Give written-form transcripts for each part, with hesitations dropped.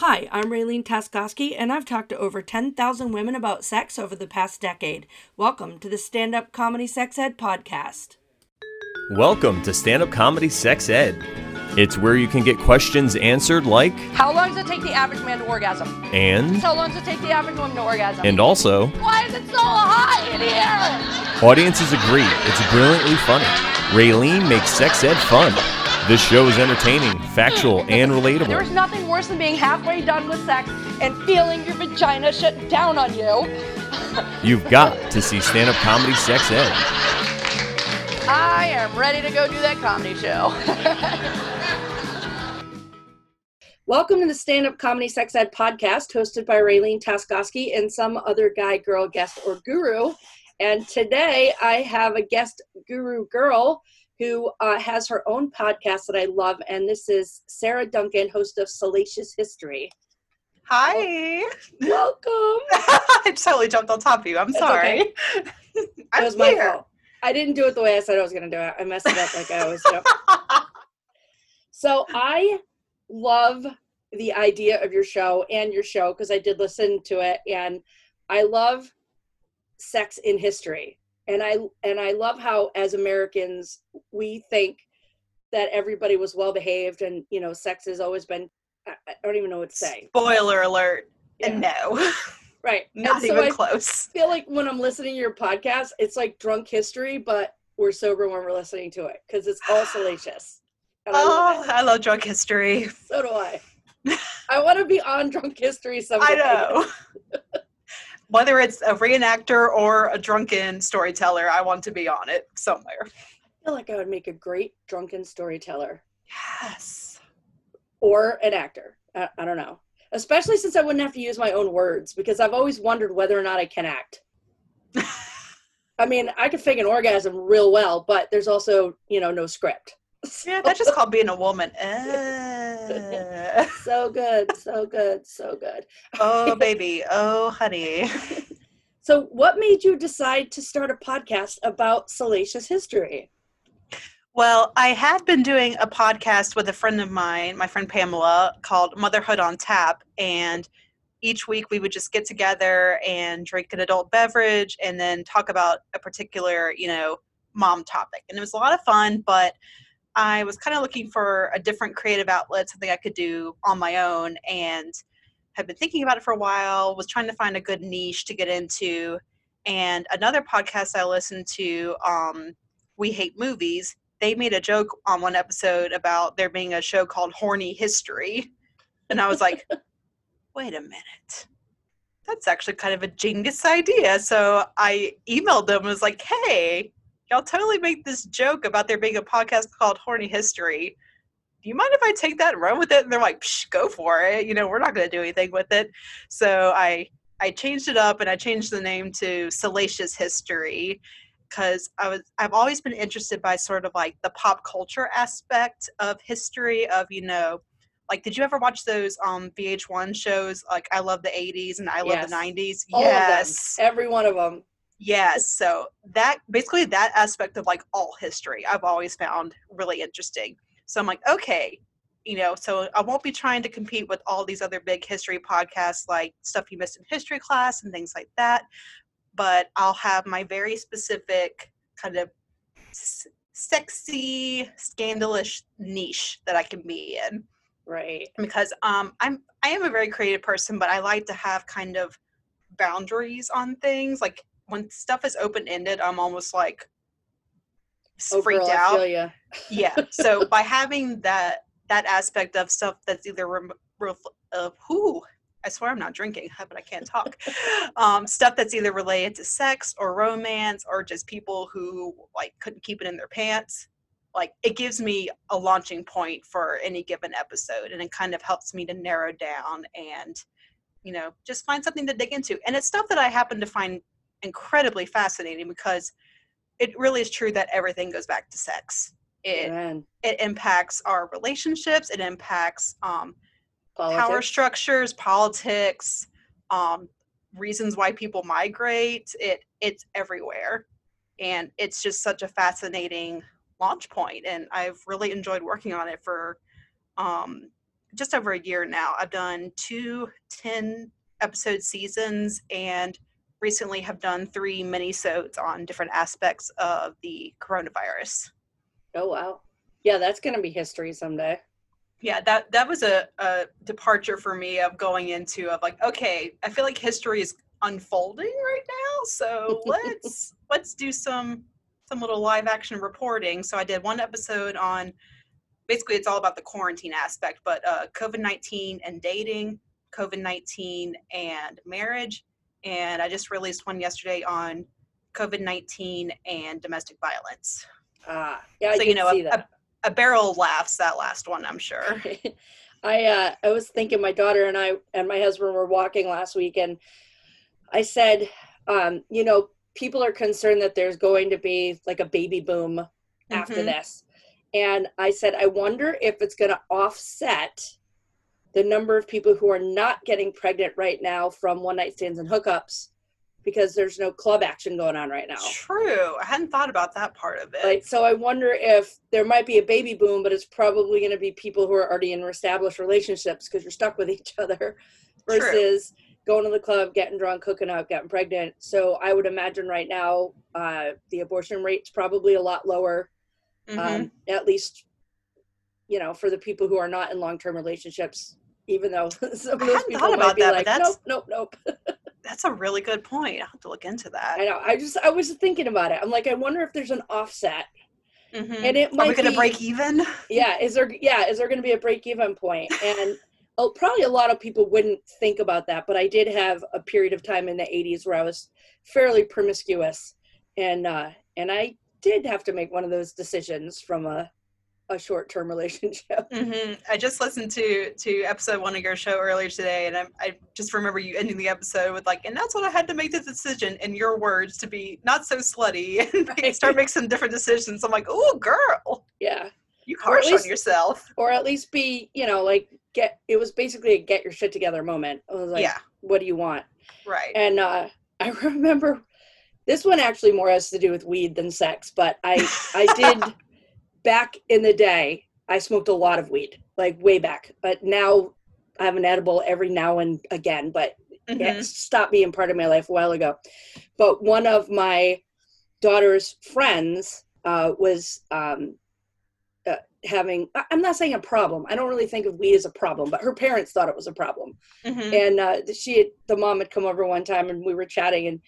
Hi, I'm Raylene Taskoski, and I've talked to over 10,000 women about sex over the past decade. Welcome to the Stand-Up Comedy Sex Ed podcast. Welcome to Stand-Up Comedy Sex Ed. It's where you can get questions answered like... How long does it take the average man to orgasm? And... How long does it take the average woman to orgasm? And also... Why is it so hot in here? Audiences agree. It's brilliantly funny. Raylene makes sex ed fun. This show is entertaining, factual, and relatable. There's nothing worse than being halfway done with sex and feeling your vagina shut down on you. You've got to see Stand-Up Comedy Sex Ed. I am ready to go do that comedy show. Welcome to the Stand-Up Comedy Sex Ed podcast, hosted by Raylene Taskoski and some other guy, girl, guest, or guru. And today I have a guest guru girl who has her own podcast that I love, and this is Sarah Duncan, host of Salacious History. Hi. Welcome. I totally jumped on top of you. I'm sorry. Okay. It was my fault. I didn't do it the way I said I was going to do it. I messed it up like I always do. So I love the idea of your show because I did listen to it, and I love sex in history. And I love how, as Americans, we think that everybody was well-behaved and, you know, sex has always been, I don't even know what to say. Spoiler alert. Yeah. And no. Right. Not even close. I feel like when I'm listening to your podcast, it's like Drunk History, but we're sober when we're listening to it because it's all salacious. I love Drunk History. So do I. I want to be on Drunk History someday. I know. Whether it's a reenactor or a drunken storyteller, I want to be on it somewhere. I feel like I would make a great drunken storyteller. Yes. Or an actor. I don't know. Especially since I wouldn't have to use my own words, because I've always wondered whether or not I can act. I mean, I could fake an orgasm real well, but there's also, you know, no script. Yeah, that's just called being a woman. So good, so good, so good. Oh, baby. Oh, honey. So what made you decide to start a podcast about salacious history? Well, I had been doing a podcast with a friend of mine, my friend Pamela, called Motherhood on Tap. And each week we would just get together and drink an adult beverage and then talk about a particular, you know, mom topic. And it was a lot of fun, but I was kind of looking for a different creative outlet, something I could do on my own, and had been thinking about it for a while, was trying to find a good niche to get into. And another podcast I listened to, We Hate Movies, they made a joke on one episode about there being a show called Horny History. And I was like, wait a minute. That's actually kind of a genius idea. So I emailed them and was like, hey, y'all totally make this joke about there being a podcast called Horny History. Do you mind if I take that and run with it? And they're like, psh, go for it. You know, we're not going to do anything with it. So I changed it up, and I changed the name to Salacious History because I've always been interested by sort of like the pop culture aspect of history of, you know, like, did you ever watch those VH1 shows? Like, I love the 80s and I love the 90s. All yes. Of them. Every one of them. Yes, so that basically that aspect of like all history I've always found really interesting. So I'm like, okay, you know, so I won't be trying to compete with all these other big history podcasts like Stuff You Missed in History Class and things like that, but I'll have my very specific kind of sexy, scandalous niche that I can be in. Right. Because I am a very creative person, but I like to have kind of boundaries on things. Like, when stuff is open-ended, I'm almost like freaked out. Yeah. So by having that aspect of stuff that's either I swear I'm not drinking, but I can't talk. Stuff that's either related to sex or romance or just people who like couldn't keep it in their pants. Like, it gives me a launching point for any given episode, and it kind of helps me to narrow down and, you know, just find something to dig into. And it's stuff that I happen to find incredibly fascinating, because it really is true that everything goes back to sex. It impacts our relationships, it impacts power structures, politics, reasons why people migrate. It's everywhere, and it's just such a fascinating launch point, and I've really enjoyed working on it for just over a year now, I've done two 10-episode seasons and recently have done 3 minisodes on different aspects of the coronavirus. Oh, wow. Yeah, that's going to be history someday. Yeah, that was a departure for me of going into of like, okay, I feel like history is unfolding right now, so let's do some little live action reporting. So I did one episode on, basically it's all about the quarantine aspect, but COVID-19 and dating, COVID-19 and marriage, and I just released one yesterday on COVID-19 and domestic violence. Yeah, so, see that. A barrel laughs that last one, I'm sure. I was thinking, my daughter and I and my husband were walking last week, and I said, people are concerned that there's going to be like a baby boom after this. And I said, I wonder if it's going to offset the number of people who are not getting pregnant right now from one night stands and hookups, because there's no club action going on right now. True. I hadn't thought about that part of it. Like, so I wonder if there might be a baby boom, but it's probably going to be people who are already in established relationships because you're stuck with each other versus going to the club, getting drunk, hooking up, getting pregnant. So I would imagine right now the abortion rate's probably a lot lower, at least, for the people who are not in long-term relationships, even though some of those people might be like, nope. That's a really good point. I'll have to look into that. I know. I was thinking about it. I'm like, I wonder if there's an offset. And it might be. Are we going to break even? Yeah. Is there going to be a break even point? And probably a lot of people wouldn't think about that, but I did have a period of time in the 80s where I was fairly promiscuous. And I did have to make one of those decisions from a short-term relationship. I just listened to episode 1 of your show earlier today, and I just remember you ending the episode with like, and that's when I had to make the decision, in your words, to be not so slutty and start making some different decisions. I'm like, oh, girl. Yeah. You harsh on yourself. Or at least be, it was basically a get your shit together moment. I was like, what do you want? Right. And I remember this one actually more has to do with weed than sex, but I did... Back in the day, I smoked a lot of weed, like way back. But now I have an edible every now and again, but it stopped being part of my life a while ago. But one of my daughter's friends was having, I'm not saying a problem. I don't really think of weed as a problem, but her parents thought it was a problem. And the mom had come over one time and we were chatting,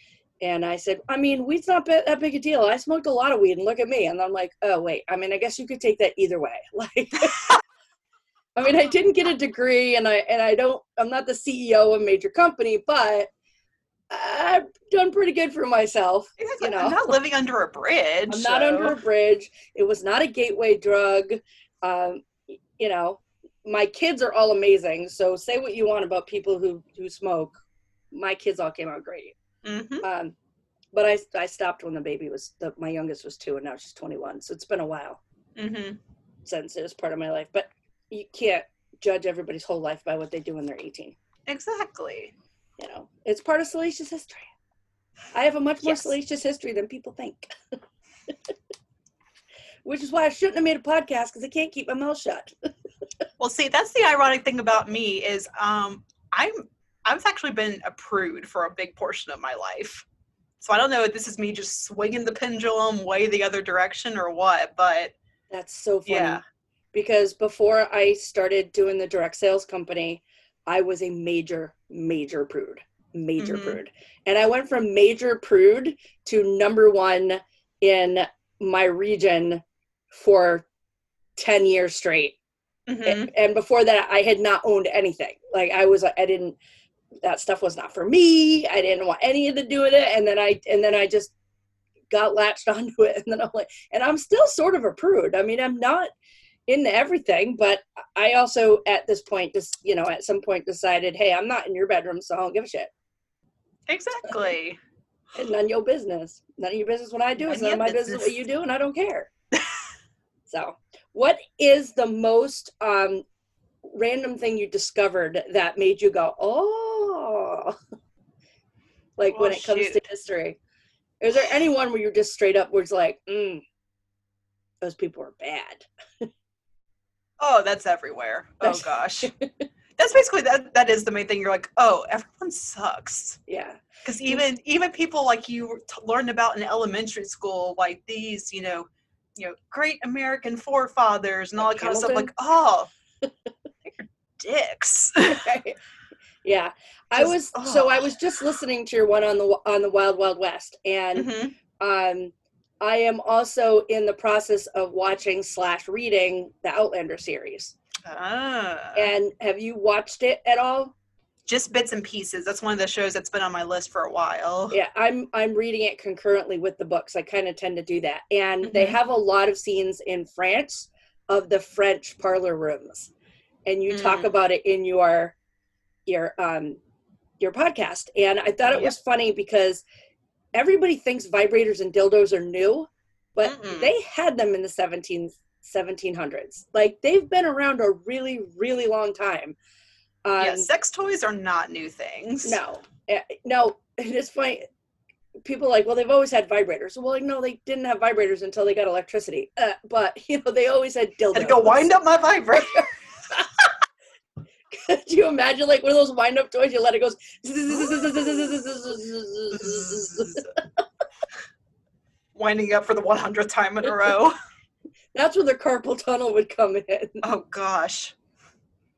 and I said, weed's not that big a deal. I smoked a lot of weed, and look at me. And I'm like, oh, wait. I guess you could take that either way. Like, I didn't get a degree, and I'm not the CEO of a major company, but I've done pretty good for myself. I'm not living under a bridge. I'm not under a bridge. It was not a gateway drug. My kids are all amazing. So say what you want about people who smoke. My kids all came out great. But I stopped when my youngest was 2, and now she's 21. So it's been a while since it was part of my life. But you can't judge everybody's whole life by what they do when they're 18. Exactly. It's part of salacious history. I have a much more salacious history than people think. Which is why I shouldn't have made a podcast, because I can't keep my mouth shut. Well, see, that's the ironic thing about me is I've actually been a prude for a big portion of my life. So I don't know if this is me just swinging the pendulum way the other direction or what, but. That's so funny. Yeah. Because before I started doing the direct sales company, I was a major, major prude. Major prude. And I went from major prude to #1 in my region for 10 years straight. And before that, I had not owned anything. Like that stuff was not for me. I didn't want anything to do with it. And then I just got latched onto it. And then I'm like, and I'm still sort of a prude. I'm not into everything, but I also at this point at some point decided, hey, I'm not in your bedroom, so I don't give a shit. Exactly. And none of your business. None of your business what I do. It's none of my business what you do, and I don't care. So what is the most random thing you discovered that made you go, oh, like, oh, when it comes to history? Is there anyone where you're just straight up where it's like, those people are bad? Oh, that's everywhere. Oh gosh. That's basically that is the main thing. You're like, oh, everyone sucks. Yeah. Because even people like you learned about in elementary school, like these, you know, great American forefathers and all that kind of stuff. Like, oh, they're dicks. Right. Yeah. I was just listening to your one on the Wild Wild West, and I am also in the process of watching/reading the Outlander series. Ah. And have you watched it at all? Just bits and pieces. That's one of the shows that's been on my list for a while. Yeah, I'm reading it concurrently with the books. I kind of tend to do that. And they have a lot of scenes in France of the French parlor rooms. And you talk about it in your podcast. And I thought it was funny because everybody thinks vibrators and dildos are new, but they had them in the 1700s. Like, they've been around a really, really long time. Yeah, sex toys are not new things. No, it's funny. People are like, well, they've always had vibrators. Well, like, no, they didn't have vibrators until they got electricity. But, they always had dildos. I had to go wind up my vibrator. Could you imagine, like, one of those wind-up toys? You let it go. Winding up for the 100th time in a row. That's where the carpal tunnel would come in. Oh, gosh.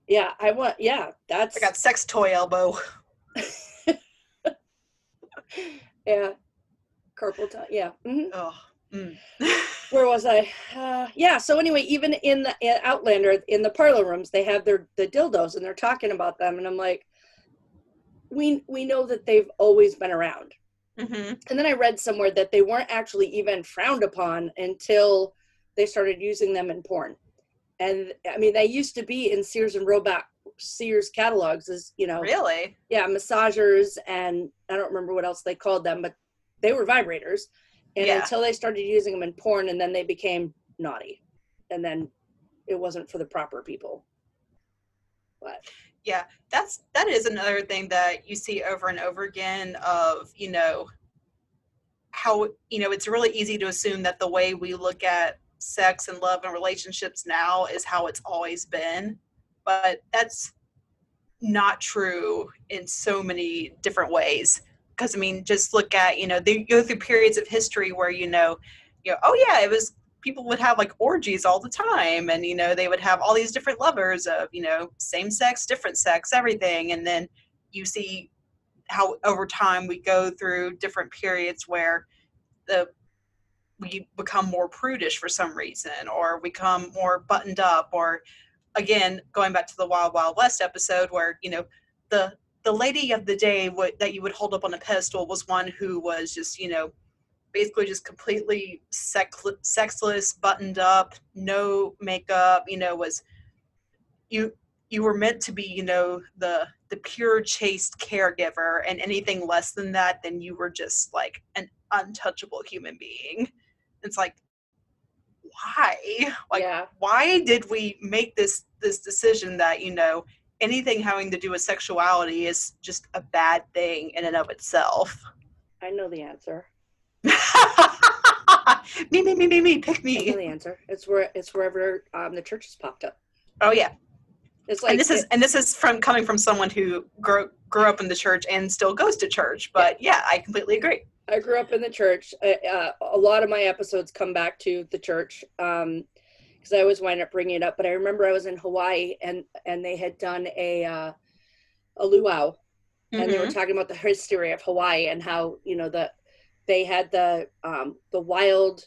Yeah, I got sex toy elbow. Yeah. Carpal tunnel, yeah. Mm-hmm. Oh. Mm. Where was I? Yeah. So anyway, even in Outlander, in the parlor rooms, they have the dildos, and they're talking about them. And I'm like, we know that they've always been around. Mm-hmm. And then I read somewhere that they weren't actually even frowned upon until they started using them in porn. And I mean, they used to be in Sears and Roebuck, Sears catalogs, as you know. Really? Yeah, massagers, and I don't remember what else they called them, but they were vibrators. And until they started using them in porn, and then they became naughty, and then it wasn't for the proper people. But yeah, that is another thing that you see over and over again of, how, it's really easy to assume that the way we look at sex and love and relationships now is how it's always been, but that's not true in so many different ways. Because, I mean, just look at, they go through periods of history where, it was, people would have, like, orgies all the time. And, they would have all these different lovers of, same sex, different sex, everything. And then you see how over time we go through different periods where we become more prudish for some reason, or become more buttoned up. Or, again, going back to the Wild Wild West episode where, the lady of the day that you would hold up on a pedestal was one who was just, basically just completely sexless, buttoned up, no makeup, you were meant to be, the pure, chaste caregiver, and anything less than that, then you were just like an untouchable human being. It's like, why? Like, why did we make this decision that, anything having to do with sexuality is just a bad thing in and of itself? I know the answer. me, pick me. I know the answer. It's wherever the churches popped up. Oh yeah, it's like, and this is coming from someone who grew up in the church and still goes to church. But yeah, I completely agree. I grew up in the church. A lot of my episodes come back to the church. Because I always wind up bringing it up, but I remember I was in Hawaii and they had done a luau, and they were talking about the history of Hawaii and how they had the wild,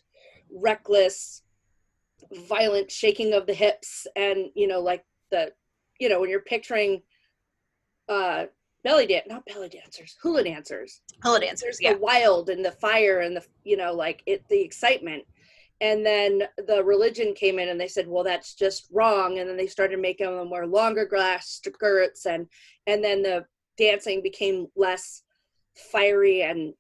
reckless, violent shaking of the hips, and like the when you're picturing hula dancers, there's the wild and the fire and the the excitement. And then the religion came in and they said, well, that's just wrong. And then they started making them wear longer grass skirts. And then the dancing became less fiery and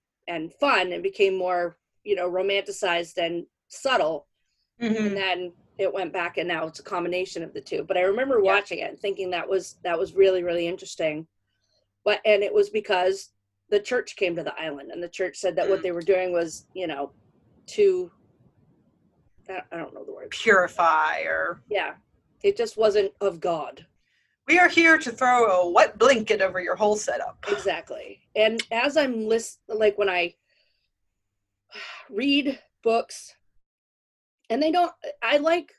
fun, and became more, romanticized and subtle. Mm-hmm. And then it went back, and now it's a combination of the two. But I remember watching it and thinking that was really, really interesting. And it was because the church came to the island, and the church said that what they were doing was, to, I don't know the word. Purify, or It just wasn't of God. We are here to throw a wet blanket over your whole setup. Exactly. And as I'm like when I read books, and they don't, I like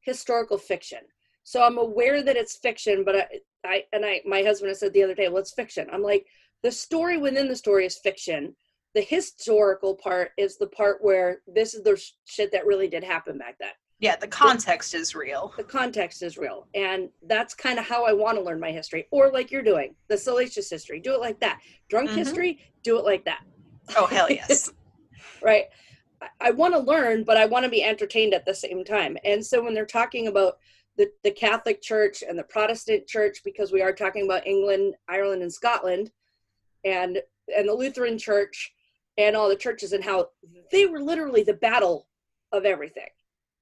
historical fiction. So I'm aware that it's fiction, but I my husband has said the other day, well, it's fiction. I'm like, the story within the story is fiction. The historical part is the part where this is the shit that really did happen back then. Yeah, the context is real. The context is real. And that's kind of how I want to learn my history. Or like you're doing, the Salacious History. Do it like that. Drunk History, do it like that. Oh, hell yes. Right. I want to learn, but I want to be entertained at the same time. And so when they're talking about the Catholic Church and the Protestant Church, because we are talking about England, Ireland, and Scotland, and the Lutheran Church, and all the churches, and how they were literally the battle of everything.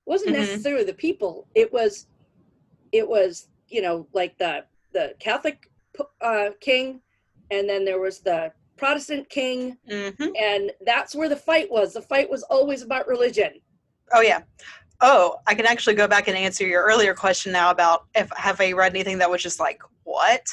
Wasn't necessarily the people. It was, you know, like the Catholic king, and then there was the Protestant king, and that's where the fight was. The fight was always about religion. Oh yeah. Oh, I can actually go back and answer your earlier question now about have I read anything that was just like, what?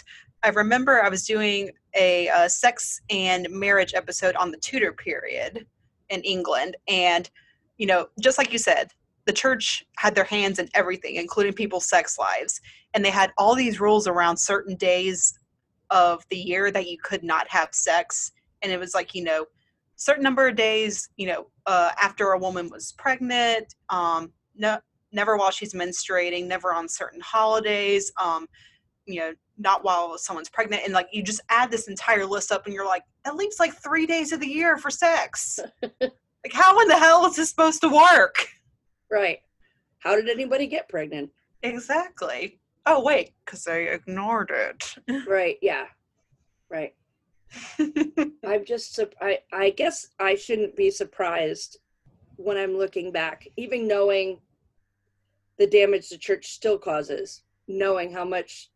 I remember I was doing a sex and marriage episode on the Tudor period in England, and you know, just like you said, the church had their hands in everything, including people's sex lives. And they had all these rules around certain days of the year that you could not have sex. And it was like, you know, certain number of days, you know, after a woman was pregnant, never while she's menstruating, never on certain holidays, you know, not while someone's pregnant. And like, you just add this entire list up and you're like, that leaves like 3 days of the year for sex. Like, how in the hell is this supposed to work? Right. How did anybody get pregnant? Exactly. Oh, wait, because they ignored it. Right. Yeah. Right. I'm just, I guess I shouldn't be surprised when I'm looking back, even knowing the damage the church still causes, knowing how much,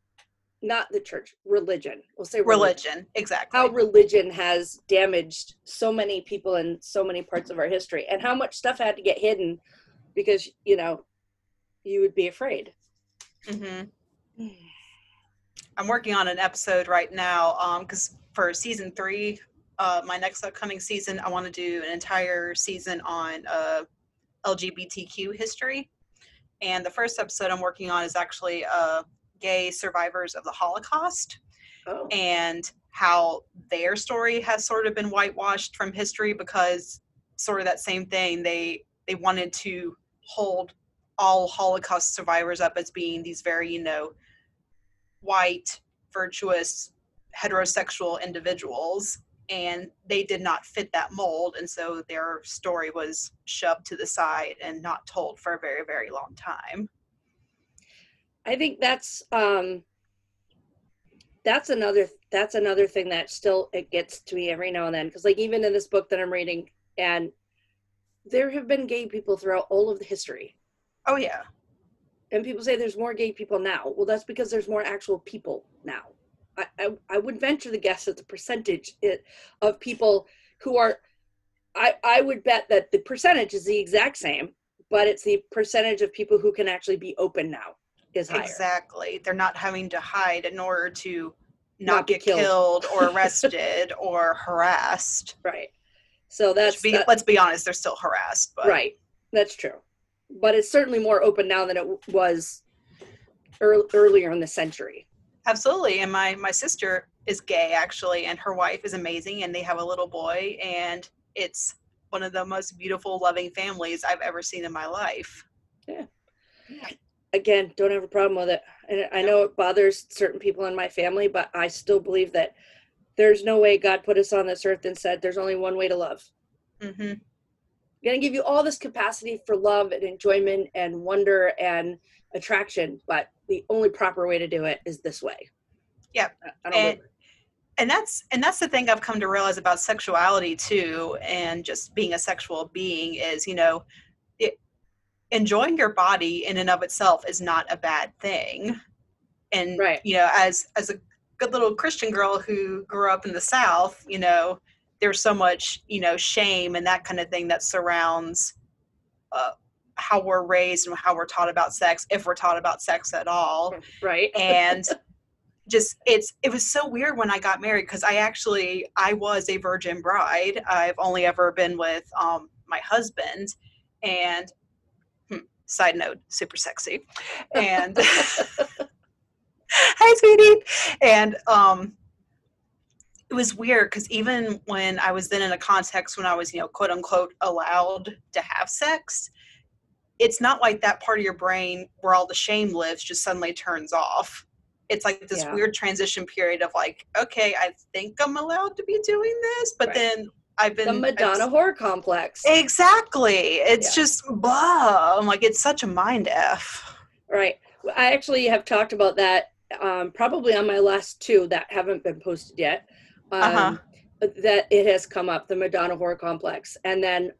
not the church, religion. We'll say religion. Exactly. How religion has damaged so many people in so many parts of our history, and how much stuff had to get hidden because, you know, you would be afraid. Mm-hmm. I'm working on an episode right now because for season 3, my next upcoming season, I want to do an entire season on LGBTQ history. And the first episode I'm working on is actually gay survivors of the Holocaust. Oh. And how their story has sort of been whitewashed from history because sort of that same thing. They wanted to hold all Holocaust survivors up as being these very, you know, white, virtuous, heterosexual individuals, and they did not fit that mold, and so their story was shoved to the side and not told for a very, very long time. I think that's another thing that still, it gets to me every now and then, because like even in this book that I'm reading, and there have been gay people throughout all of the history. Oh, yeah. And people say there's more gay people now. Well, that's because there's more actual people now. I would venture to guess that the percentage of people who are, I would bet that the percentage is the exact same, but it's the percentage of people who can actually be open now is higher. Exactly. They're not having to hide in order to not get killed or arrested or harassed. Right. So let's be honest, they're still harassed. But. Right. That's true. But it's certainly more open now than it was earlier in the century. Absolutely. And my sister is gay, actually, and her wife is amazing. And they have a little boy. And it's one of the most beautiful, loving families I've ever seen in my life. Yeah. Again, don't have a problem with it. And I know it bothers certain people in my family, but I still believe that there's no way God put us on this earth and said, there's only one way to love. Mm-hmm. I'm going to give you all this capacity for love and enjoyment and wonder and attraction, but the only proper way to do it is this way. Yeah. And that's the thing I've come to realize about sexuality too, and just being a sexual being is, you know, enjoying your body in and of itself is not a bad thing. And, right. You know, as a good little Christian girl who grew up in the South, you know, there's so much, you know, shame and that kind of thing that surrounds how we're raised and how we're taught about sex, if we're taught about sex at all. Right. And just, it was so weird when I got married, because I was a virgin bride. I've only ever been with my husband, and side note, super sexy. And hi, sweetie. And it was weird because even when I was then in a context when I was, quote unquote, allowed to have sex, it's not like that part of your brain where all the shame lives just suddenly turns off. It's like this weird transition period of like, okay, I think I'm allowed to be doing this, but then I've been the Madonna horror complex. Exactly. It's just blah. I'm like, it's such a mind F. Right. I actually have talked about that probably on my last two that haven't been posted yet. That it has come up, the Madonna horror complex, and then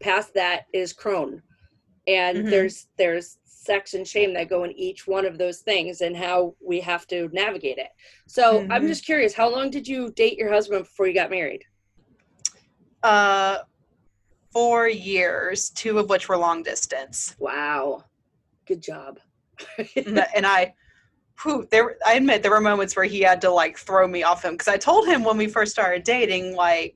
past that is crone, and there's sex and shame that go in each one of those things and how we have to navigate it. So I'm just curious, how long did you date your husband before you got married? 4 years, 2 of which were long distance. Wow, good job. And I admit there were moments where he had to like throw me off him, because I told him when we first started dating, like,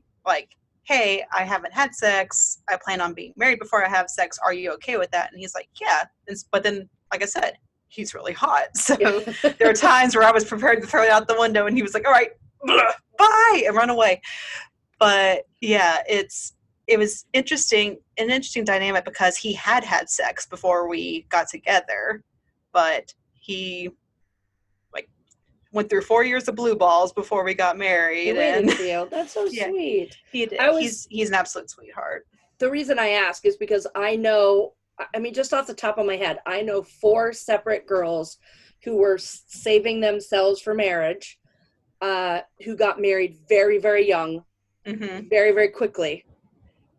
hey, I haven't had sex. I plan on being married before I have sex. Are you okay with that? And he's like, yeah. But then, like I said, he's really hot. So there were times where I was prepared to throw it out the window, and he was like, all right, bye, and run away. But yeah, it was an interesting dynamic, because he had sex before we got together, but he went through 4 years of blue balls before we got married. That's so sweet. He did. He's an absolute sweetheart. The reason I ask is because just off the top of my head, I know 4 separate girls who were saving themselves for marriage, who got married very, very young, very, very quickly,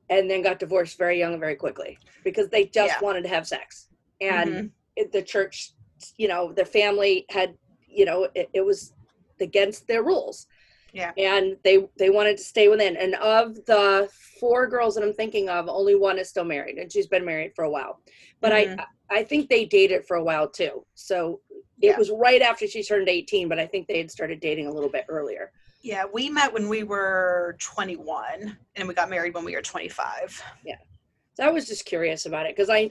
and then got divorced very young and very quickly, because they just wanted to have sex. And the church, their family had, it was against their rules. Yeah. And they wanted to stay within. And of the 4 girls that I'm thinking of, only one is still married, and she's been married for a while. But I think they dated for a while too. So it was right after she turned 18, but I think they had started dating a little bit earlier. Yeah. We met when we were 21, and we got married when we were 25. Yeah. So I was just curious about it, because I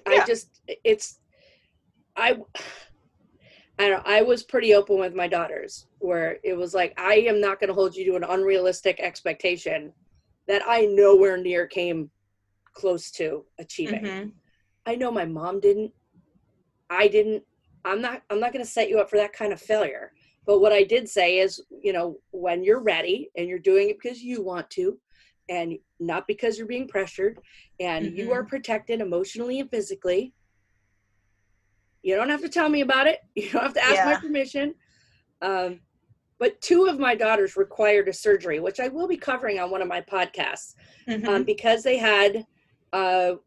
was pretty open with my daughters, where it was like, I am not going to hold you to an unrealistic expectation that I nowhere near came close to achieving. I know my mom didn't. I didn't. I'm not going to set you up for that kind of failure. But what I did say is, when you're ready and you're doing it because you want to, and not because you're being pressured, and you are protected emotionally and physically, you don't have to tell me about it. You don't have to ask my permission. But 2 of my daughters required a surgery, which I will be covering on one of my podcasts, because they had the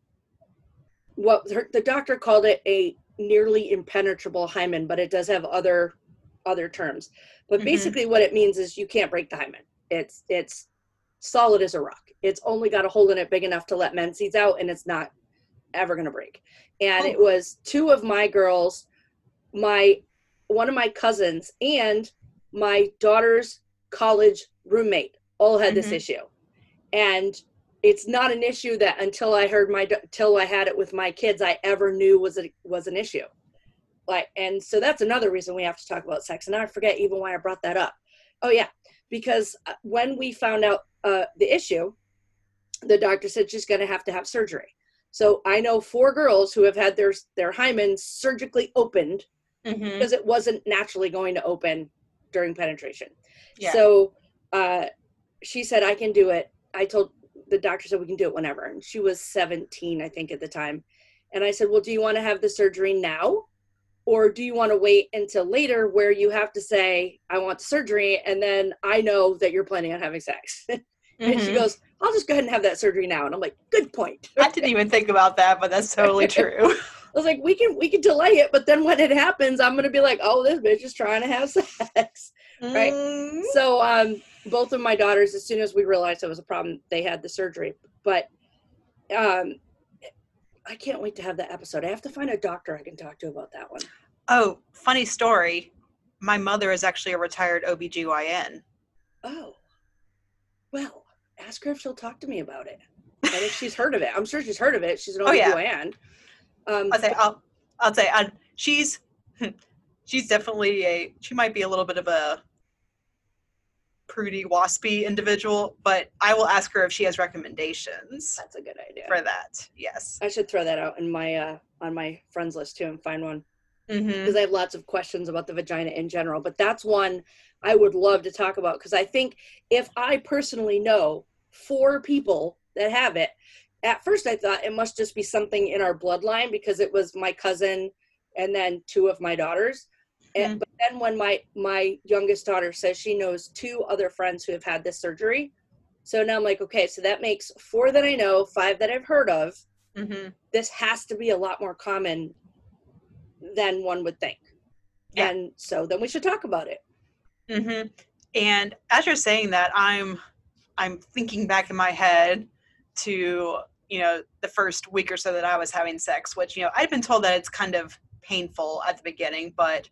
doctor called it a nearly impenetrable hymen, but it does have other terms. But basically what it means is you can't break the hymen. It's solid as a rock. It's only got a hole in it big enough to let men's seeds out, and it's not ever going to break. And it was 2 of my girls, one of my cousins and my daughter's college roommate all had this issue. And it's not an issue that until I had it with my kids, I ever knew was an issue. And so that's another reason we have to talk about sex. And I forget even why I brought that up. Oh yeah. Because when we found out the issue, the doctor said she's going to have surgery. So I know 4 girls who have had their hymen surgically opened because it wasn't naturally going to open during penetration. Yeah. So she said, I can do it. The doctor said, we can do it whenever. And she was 17, I think, at the time. And I said, well, do you want to have the surgery now? Or do you want to wait until later where you have to say, I want the surgery, and then I know that you're planning on having sex? And she goes, I'll just go ahead and have that surgery now. And I'm like, good point. I didn't even think about that, but that's totally true. I was like, we can delay it, but then when it happens, I'm going to be like, oh, this bitch is trying to have sex. Right. So both of my daughters, as soon as we realized it was a problem, they had the surgery. But I can't wait to have that episode. I have to find a doctor I can talk to about that one. Oh, funny story. My mother is actually a retired OBGYN. Oh, well, ask her if she'll talk to me about it. I think she's heard of it. I'm sure she's heard of it. She's an OBGYN. Oh, yeah. I'll say she's definitely she might be a little bit of a prudy, waspy individual, but I will ask her if she has recommendations. That's a good idea. For that, yes. I should throw that out in my on my friends list too and find one. Because I have lots of questions about the vagina in general, but that's one I would love to talk about because I think if I personally know 4 people that have it, at first I thought it must just be something in our bloodline because it was my cousin and then 2 of my daughters. And, but then when my youngest daughter says she knows 2 other friends who have had this surgery, so now I'm like, okay, so that makes 4 that I know, 5 that I've heard of. This has to be a lot more common than one would think. Yeah. And so then we should talk about it. And as you're saying that, I'm thinking back in my head to, you know, the first week or so that I was having sex, which, you know, I'd been told that it's kind of painful at the beginning, but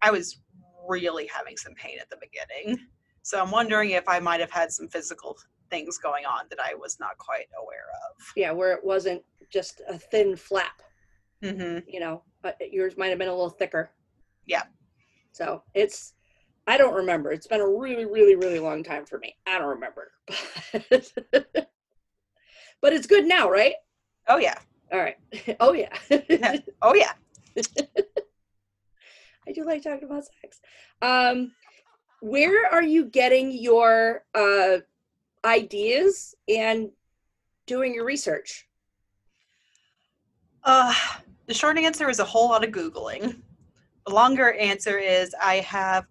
I was really having some pain at the beginning. So I'm wondering if I might have had some physical things going on that I was not quite aware of. Yeah, where it wasn't just a thin flap. You know, but yours might have been a little thicker. Yeah. So it's, I don't remember. It's been a really, really, really long time for me. I don't remember. But it's good now, right? Oh, yeah. All right. Oh, yeah. Oh, yeah. I do like talking about sex. Where are you getting your ideas and doing your research? The short answer is a whole lot of Googling. The longer answer is I have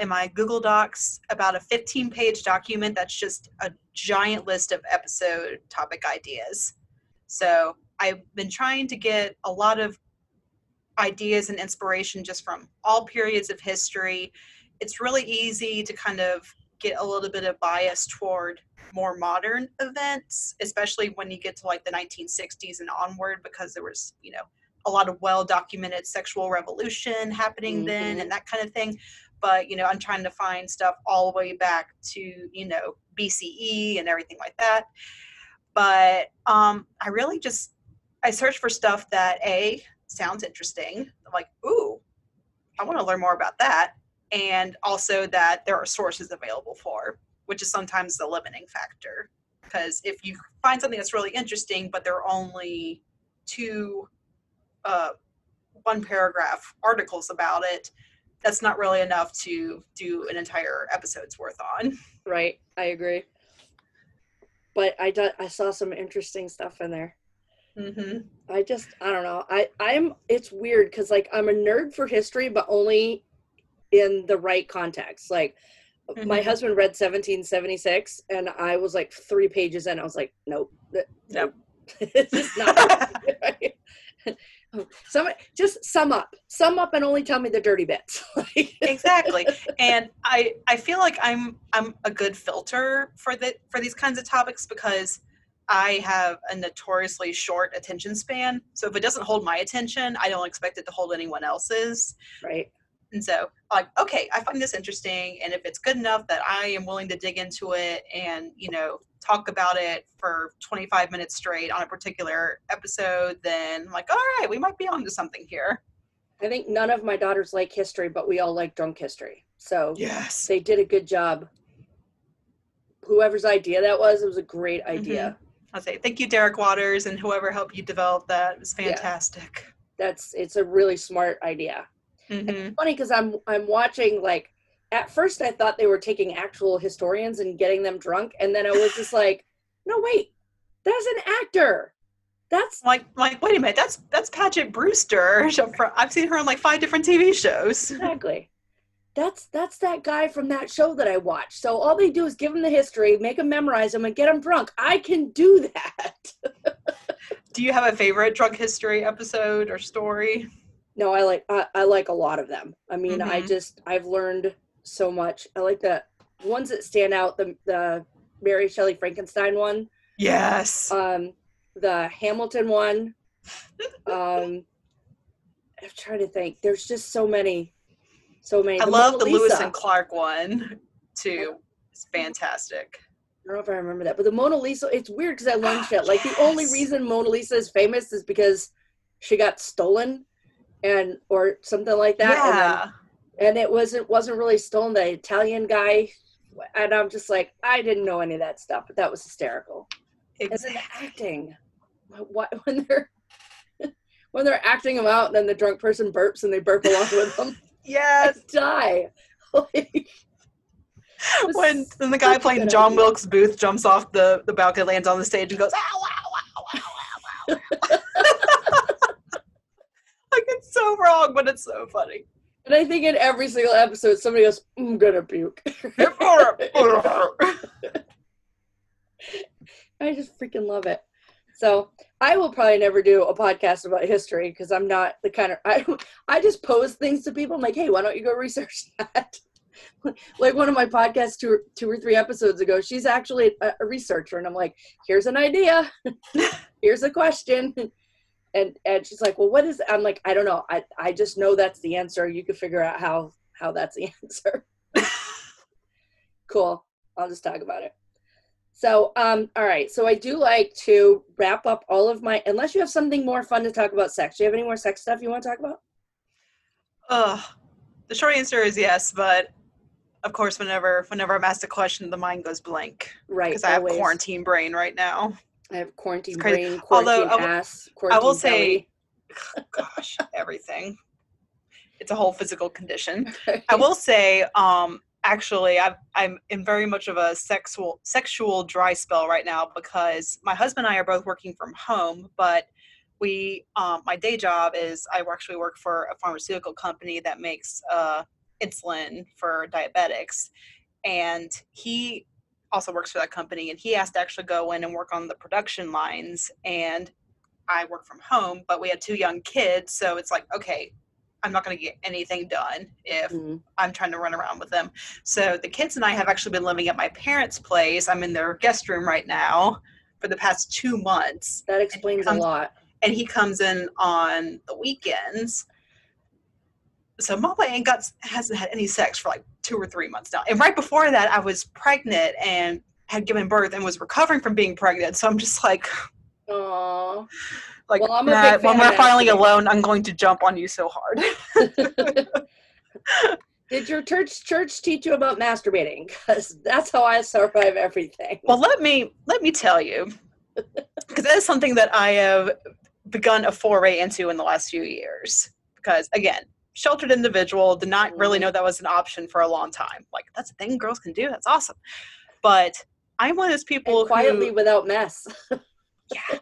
in my Google Docs about a 15-page document that's just a giant list of episode topic ideas. So I've been trying to get a lot of ideas and inspiration just from all periods of history. It's really easy to kind of get a little bit of bias toward more modern events, especially when you get to like the 1960s and onward, because there was, you know, a lot of well-documented sexual revolution happening then and that kind of thing. But, you know, I'm trying to find stuff all the way back to, you know, BCE and everything like that. But I really just, I search for stuff that A, sounds interesting. I'm like, ooh, I want to learn more about that. And also that there are sources available for, which is sometimes the limiting factor. Because if you find something that's really interesting, but there are only 2 one-paragraph articles about it, that's not really enough to do an entire episode's worth on. Right. I agree. But I saw some interesting stuff in there. I don't know. I'm, it's weird because like I'm a nerd for history, but only in the right context. Like my husband read 1776 and I was like 3 pages in. I was like, nope. It's just not. Just sum up and only tell me the dirty bits. Exactly. And I feel like I'm a good filter for these kinds of topics because I have a notoriously short attention span. So if it doesn't hold my attention, I don't expect it to hold anyone else's. Right. And so like, okay, I find this interesting. And if it's good enough that I am willing to dig into it and, you know, talk about it for 25 minutes straight on a particular episode, then I'm like, all right, we might be onto something here. I think none of my daughters like history, but we all like Drunk History. So yes, they did a good job. Whoever's idea that was, it was a great idea. I'll say thank you, Derek Waters, and whoever helped you develop that. It was fantastic. Yeah. It's a really smart idea. And it's funny because I'm watching, like, at first I thought they were taking actual historians and getting them drunk, and then I was just like, no, wait, that's an actor. That's like wait a minute, that's Paget Brewster. I've seen her on like 5 different TV shows. Exactly. That's that guy from that show that I watched. So all they do is give them the history, make them memorize them, and get them drunk. I can do that. Do you have a favorite Drunk History episode or story? No, I like a lot of them. I mean, I've learned so much. I like the ones that stand out, the Mary Shelley Frankenstein one. Yes. the Hamilton one. I'm trying to think. There's just so many. So many. I love the Lewis and Clark one too. It's fantastic. I don't know if I remember that, but the Mona Lisa, it's weird because I learned shit. Like the only reason Mona Lisa is famous is because she got stolen and or something like that. Yeah. And it wasn't really stolen, the Italian guy. And I'm just like, I didn't know any of that stuff, but that was hysterical. Exactly. And then the acting. When they're acting them out and then the drunk person burps and they burp along with them. Yes. I die. Like, when the guy playing John Wilkes Booth jumps off the balcony, lands on the stage and goes, ow, ow, ow, ow, ow, ow. Like, it's so wrong, but it's so funny. And I think in every single episode, somebody goes, I'm gonna puke. I just freaking love it. So I will probably never do a podcast about history because I'm not the kind of, I just pose things to people. I'm like, hey, why don't you go research that? Like one of my podcasts two or three episodes ago, she's actually a researcher. And I'm like, here's an idea. Here's a question. And she's like, well, what is, I'm like, I don't know. I just know that's the answer. You can figure out how that's the answer. Cool. I'll just talk about it. So, all right. So I do like to wrap up all of my, unless you have something more fun to talk about sex. Do you have any more sex stuff you want to talk about? The short answer is yes, but of course, whenever I'm asked a question, the mind goes blank. Right. Because I have quarantine brain right now. I have quarantine brain, quarantine ass, quarantine I will belly. Say, gosh, everything. It's a whole physical condition. Right. I will say, actually, I'm in very much of a sexual dry spell right now because my husband and I are both working from home, but we, my day job is I actually work for a pharmaceutical company that makes insulin for diabetics, and he also works for that company, and he has to actually go in and work on the production lines, and I work from home, but we had two young kids, so it's like, okay, I'm not going to get anything done if I'm trying to run around with them. So the kids and I have actually been living at my parents' place. I'm in their guest room right now for the past 2 months. That explains a lot. And he comes in on the weekends. So Mama hasn't had any sex for like 2 or 3 months now. And right before that, I was pregnant and had given birth and was recovering from being pregnant. So I'm just like, aww. Like, well, when we're finally alone, I'm going to jump on you so hard. Did your church teach you about masturbating? Because that's how I survive everything. Well, let me tell you, because that is something that I have begun a foray into in the last few years. Because again, sheltered individual, did not really know that was an option for a long time. Like, that's a thing girls can do. That's awesome. But I'm one of those people and quietly without mess. Yeah.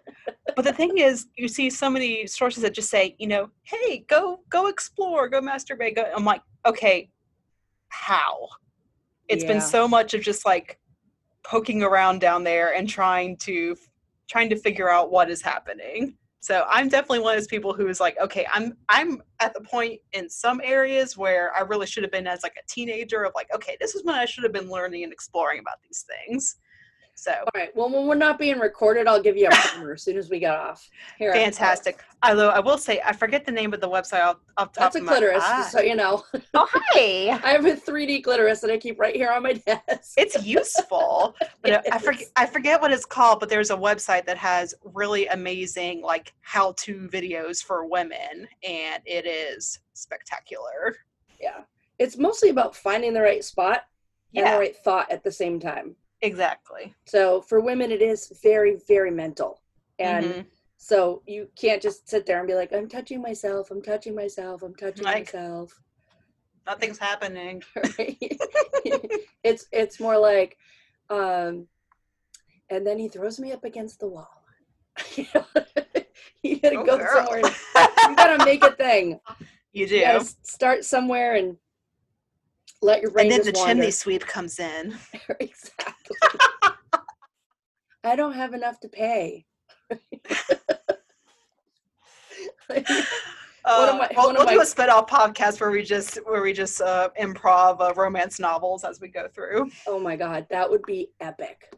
But the thing is, you see so many sources that just say, you know, hey, go explore, go masturbate. I'm like, okay, how? It's been so much of just like poking around down there and trying to figure out what is happening. So I'm definitely one of those people who is like, okay, I'm at the point in some areas where I really should have been as like a teenager of like, okay, this is when I should have been learning and exploring about these things. So. All right. Well, when we're not being recorded, I'll give you a primer as soon as we get off. Here, fantastic. Although I will say, I forget the name of the website off top of my head. That's a clitoris, so you know. Oh, hi. I have a 3D clitoris that I keep right here on my desk. It's useful. But I forget what it's called, but there's a website that has really amazing, like, how-to videos for women, and it is spectacular. Yeah. It's mostly about finding the right spot and the right thought at the same time. Exactly. So for women, it is very, very mental. And so you can't just sit there and be like, I'm touching myself. Nothing's happening. Right? It's more like, and then he throws me up against the wall. You gotta go girl. Somewhere. You gotta make a thing. You do. You gotta start somewhere and let your brain. And then the chimney sweep comes in. Exactly. I don't have enough to pay. Like, we'll do a spin-off podcast where we just improv romance novels as we go through. Oh my god, that would be epic.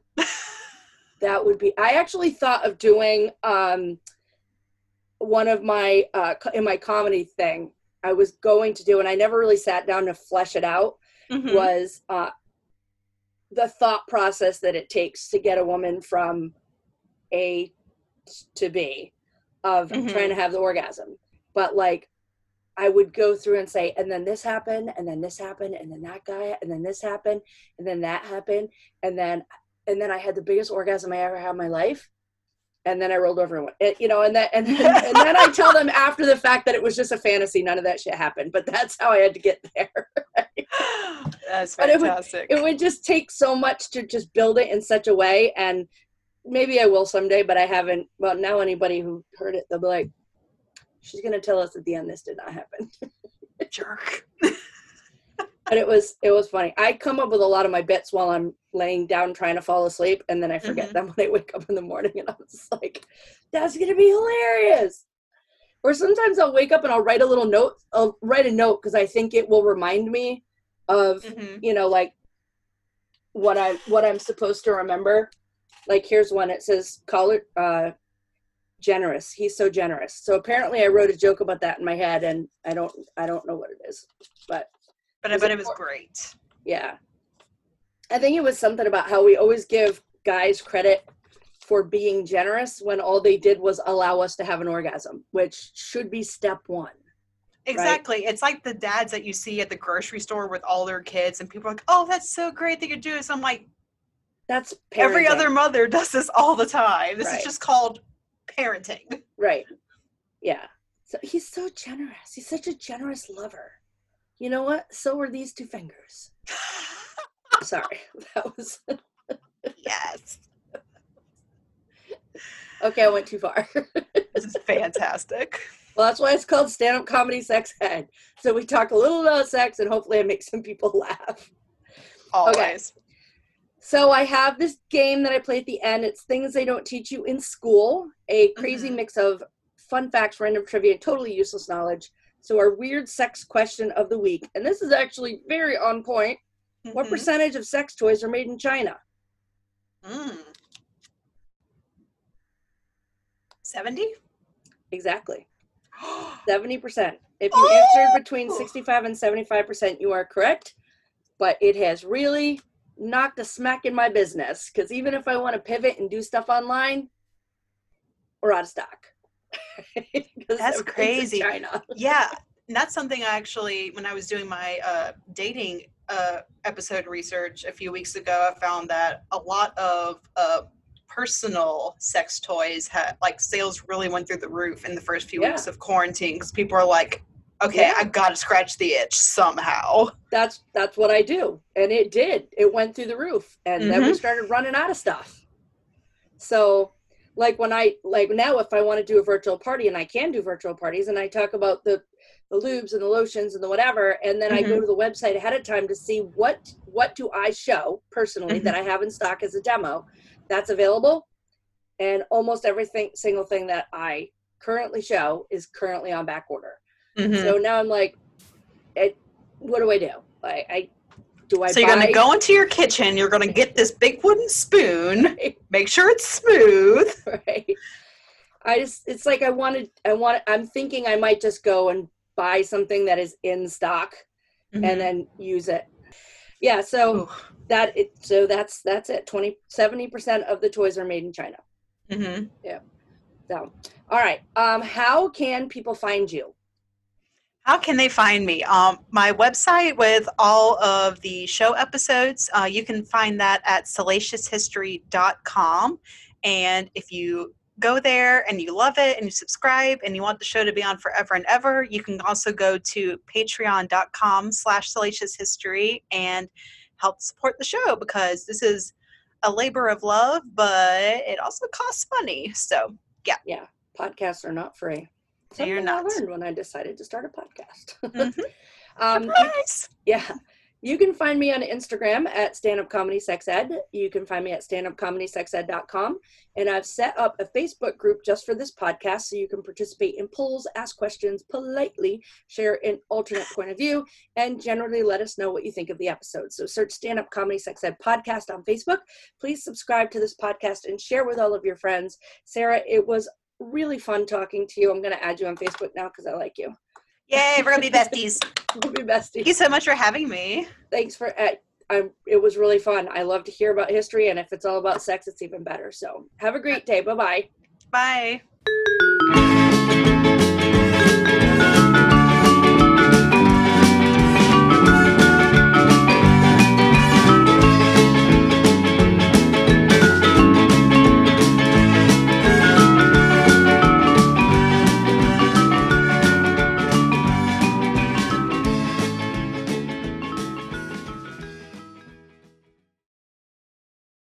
that would be, I actually thought of doing one of my, in my comedy thing, I was going to do, and I never really sat down to flesh it out, mm-hmm. was the thought process that it takes to get a woman from A to B of mm-hmm. trying to have the orgasm. But like, I would go through and say, and then this happened, and then this happened, and then that guy, and then this happened, and then that happened, and then I had the biggest orgasm I ever had in my life, and then I rolled over and went, and then I tell them after the fact that it was just a fantasy, none of that shit happened, but that's how I had to get there. Right? That's fantastic. It would just take so much to just build it in such a way, and maybe I will someday, but I haven't. Well, now anybody who heard it, they'll be like, she's going to tell us at the end this did not happen. Jerk. But it was funny. I come up with a lot of my bits while I'm laying down trying to fall asleep, and then I forget mm-hmm. them when I wake up in the morning, and I'm just like, that's going to be hilarious. Or sometimes I'll wake up and I'll write a little note. I'll write a note because I think it will remind me of, mm-hmm. you know, like what I'm supposed to remember. Like here's one. It says, call it, generous. He's so generous. So apparently I wrote a joke about that in my head, and I don't know what it is, but I bet it was great. Yeah. I think it was something about how we always give guys credit for being generous when all they did was allow us to have an orgasm, which should be step one. Exactly. Right? It's like the dads that you see at the grocery store with all their kids, and people are like, oh, that's so great that you do this. I'm like, that's parenting. Every other mother does this all the time. This right. is just called parenting. Right. Yeah. So he's so generous. He's such a generous lover. You know what? So are these two fingers. Sorry. That was. Yes. Okay. I went too far. This is fantastic. Well, that's why it's called Stand-Up Comedy Sex Ed. So we talk a little about sex, and hopefully I make some people laugh. Always. Okay. So I have this game that I play at the end. It's things they don't teach you in school, a crazy mm-hmm. mix of fun facts, random trivia, totally useless knowledge. So our weird sex question of the week, and this is actually very on point. Mm-hmm. What percentage of sex toys are made in China? 70? Exactly. 70%. If you answered between 65 and 75%, you are correct. But it has really knocked a smack in my business, because even if I want to pivot and do stuff online, we're out of stock. That's crazy. China. Yeah, and that's something I actually, when I was doing my dating episode research a few weeks ago, I found that a lot of personal sex toys had, like, sales really went through the roof in the first few weeks of quarantine, because people are like, okay, yeah. I got to scratch the itch somehow. That's what I do. And it did. It went through the roof. And mm-hmm. then we started running out of stuff. So like now if I want to do a virtual party, and I can do virtual parties, and I talk about the lubes and the lotions and the whatever, and then mm-hmm. I go to the website ahead of time to see what do I show personally mm-hmm. that I have in stock as a demo that's available. And almost every single thing that I currently show is currently on back order. Mm-hmm. So now I'm like, what do I do? So you're going to go into your kitchen. You're going to get this big wooden spoon. Right. Make sure it's smooth. Right. It's like I'm thinking I might just go and buy something that is in stock mm-hmm. and then use it. Yeah. So that's it. 70% of the toys are made in China. Mm-hmm. Yeah. So, all right. How can people find you? How can they find me? My website with all of the show episodes, you can find that at salacioushistory.com. And if you go there and you love it and you subscribe and you want the show to be on forever and ever, you can also go to patreon.com/salacioushistory and help support the show, because this is a labor of love, but it also costs money. So, yeah. Yeah. Podcasts are not free. Something I learned when I decided to start a podcast. Mm-hmm. Surprise! Yeah. You can find me on Instagram at Stand-Up Comedy Sex Ed. You can find me at standupcomedysexed.com. And I've set up a Facebook group just for this podcast so you can participate in polls, ask questions politely, share an alternate point of view, and generally let us know what you think of the episode. So search Stand-Up Comedy Sex Ed Podcast on Facebook. Please subscribe to this podcast and share with all of your friends. Sarah, it was really fun talking to you. I'm going to add you on Facebook now because I like you. Yay, we're going to be besties. We'll be besties. Thank you so much for having me. Thanks for it was really fun. I love to hear about history, and if it's all about sex, it's even better. So have a great day. Bye-bye. Bye.